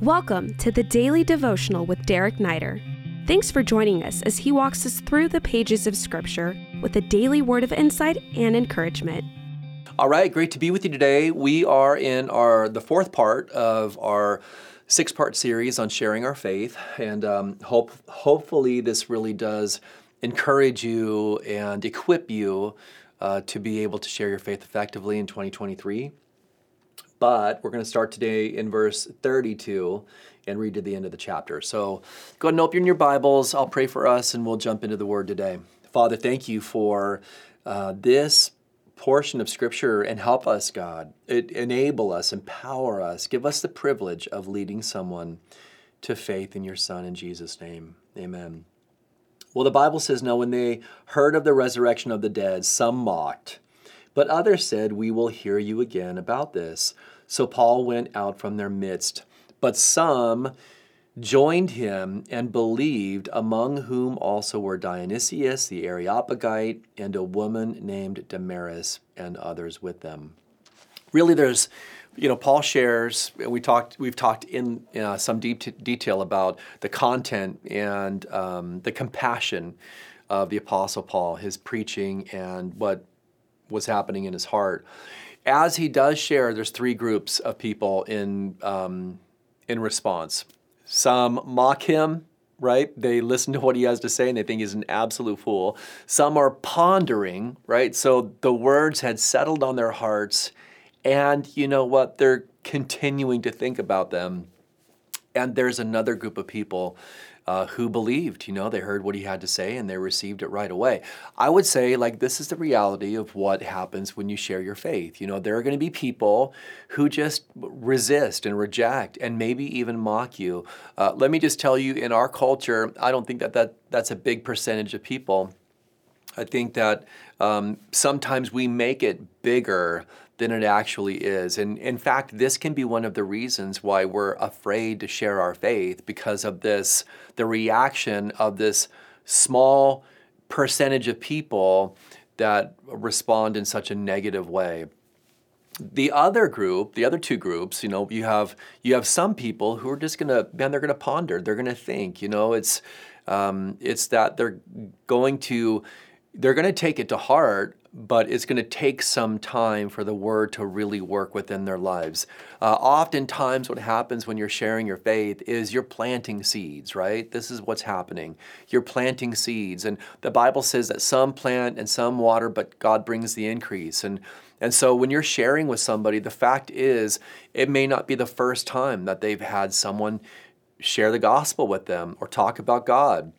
Welcome to the Daily Devotional with Derek Neider. Thanks for joining us as he walks us through the pages of Scripture with a daily word of insight and encouragement. All right, great to be with you today. We are in the fourth part of our six-part series on sharing our faith, and hopefully this really does encourage you and equip you to be able to share your faith effectively in 2023. But we're going to start today in verse 32 and read to the end of the chapter. So go ahead and open your Bibles. I'll pray for us and we'll jump into the Word today. Father, thank you for this portion of Scripture, and help us, God. Enable us, empower us, give us the privilege of leading someone to faith in your Son, in Jesus' name. Amen. Well, the Bible says, "Now when they heard of the resurrection of the dead, some mocked. But others said, 'We will hear you again about this.' So Paul went out from their midst. But some joined him and believed, among whom also were Dionysius the Areopagite and a woman named Damaris, and others with them." Really, there's, Paul shares, and we've talked in some detail about the content and the compassion of the Apostle Paul, his preaching, and what's happening in his heart. As he does share, there's three groups of people in response. Some mock him, right? They listen to what he has to say and they think he's an absolute fool. Some are pondering, right? So the words had settled on their hearts, and you know what? They're continuing to think about them. And there's another group of people who believed, they heard what he had to say and they received it right away. I would say, this is the reality of what happens when you share your faith. There are going to be people who just resist and reject and maybe even mock you. Let me just tell you, in our culture, I don't think that's a big percentage of people. I think that sometimes we make it bigger than it actually is. And in fact, this can be one of the reasons why we're afraid to share our faith, because of the reaction of this small percentage of people that respond in such a negative way. The other group, the other two groups, you have some people who are just they're gonna ponder, they're gonna think, it's that they're going to take it to heart, but it's going to take some time for the word to really work within their lives. Oftentimes what happens when you're sharing your faith is you're planting seeds, right? This is what's happening. You're planting seeds. And the Bible says that some plant and some water, but God brings the increase. And so when you're sharing with somebody, the fact is it may not be the first time that they've had someone share the gospel with them or talk about God.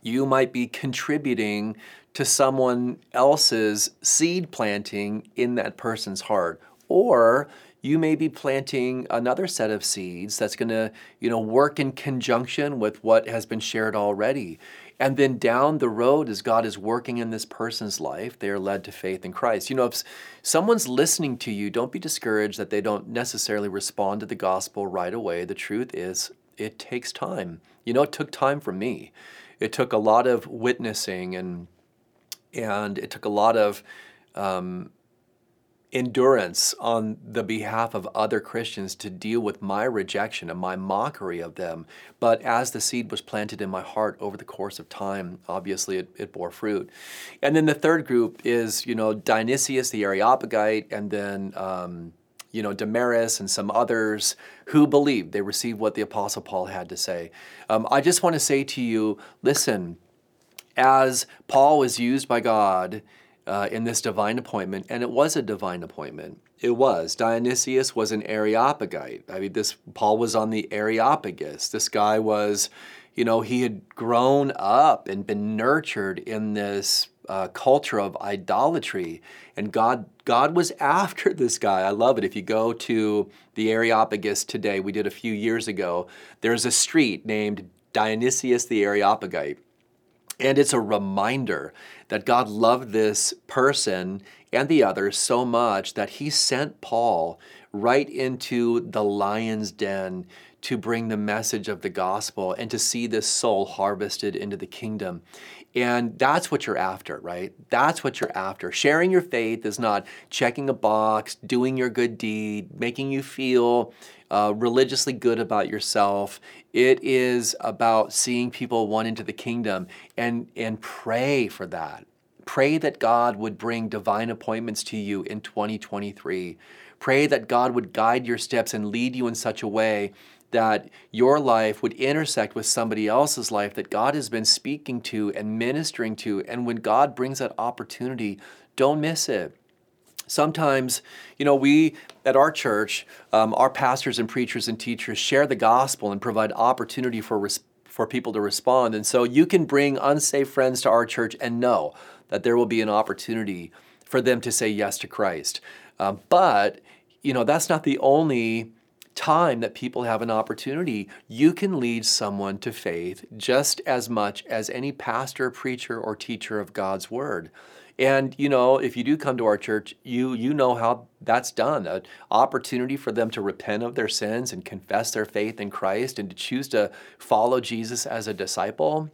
You might be contributing to someone else's seed planting in that person's heart, or you may be planting another set of seeds that's going to, work in conjunction with what has been shared already. And then down the road, as God is working in this person's life, they are led to faith in Christ. If someone's listening to you, don't be discouraged that they don't necessarily respond to the gospel right away. The truth is, it takes time. It took time for me. It took a lot of witnessing and it took a lot of endurance on the behalf of other Christians to deal with my rejection and my mockery of them. But as the seed was planted in my heart over the course of time, obviously it bore fruit. And then the third group is, Dionysius the Areopagite, and then Damaris and some others who believed. They received what the Apostle Paul had to say. I just want to say to you, listen, as Paul was used by God in this divine appointment, and it was a divine appointment. It was. Dionysius was an Areopagite. Paul was on the Areopagus. This guy was, he had grown up and been nurtured in this culture of idolatry, and God was after this guy. I love it. If you go to the Areopagus today, we did a few years ago, there's a street named Dionysius the Areopagite, and it's a reminder that God loved this person and the others so much that he sent Paul right into the lion's den to bring the message of the gospel and to see this soul harvested into the kingdom. And that's what you're after, right? That's what you're after. Sharing your faith is not checking a box, doing your good deed, making you feel religiously good about yourself. It is about seeing people won into the kingdom, and pray for that. Pray that God would bring divine appointments to you in 2023. Pray that God would guide your steps and lead you in such a way that your life would intersect with somebody else's life that God has been speaking to and ministering to. And when God brings that opportunity, don't miss it. Sometimes, you know, we at our church, our pastors and preachers and teachers share the gospel and provide opportunity for people to respond. And so you can bring unsaved friends to our church and know that there will be an opportunity for them to say yes to Christ. But, you know, that's not the only time that people have an opportunity. You can lead someone to faith just as much as any pastor, preacher, or teacher of God's word. And, you know, if you do come to our church, you know how that's done. An opportunity for them to repent of their sins and confess their faith in Christ and to choose to follow Jesus as a disciple.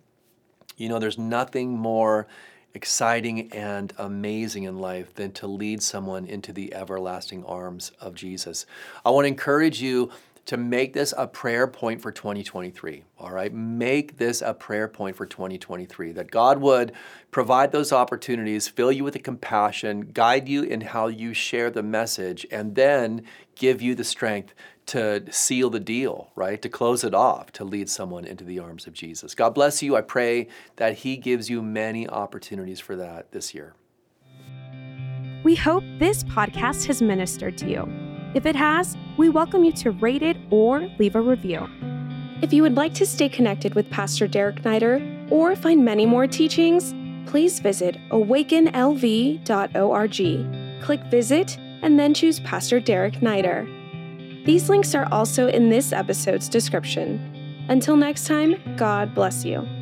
You know, there's nothing more exciting and amazing in life than to lead someone into the everlasting arms of Jesus. I want to encourage you to make this a prayer point for 2023, all right? Make this a prayer point for 2023, that God would provide those opportunities, fill you with the compassion, guide you in how you share the message, and then give you the strength to seal the deal, right? To close it off, to lead someone into the arms of Jesus. God bless you. I pray that He gives you many opportunities for that this year. We hope this podcast has ministered to you. If it has, we welcome you to rate it or leave a review. If you would like to stay connected with Pastor Derek Neider or find many more teachings, please visit awakenlv.org. Click Visit and then choose Pastor Derek Neider. These links are also in this episode's description. Until next time, God bless you.